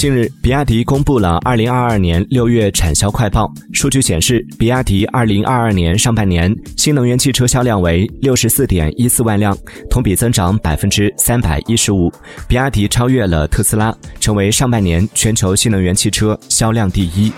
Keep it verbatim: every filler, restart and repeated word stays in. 近日，比亚迪公布了二零二二年六月产销快报。数据显示，比亚迪二零二二年上半年新能源汽车销量为 六十四点一四万辆，同比增长 百分之三百一十五。比亚迪超越了特斯拉，成为上半年全球新能源汽车销量第一。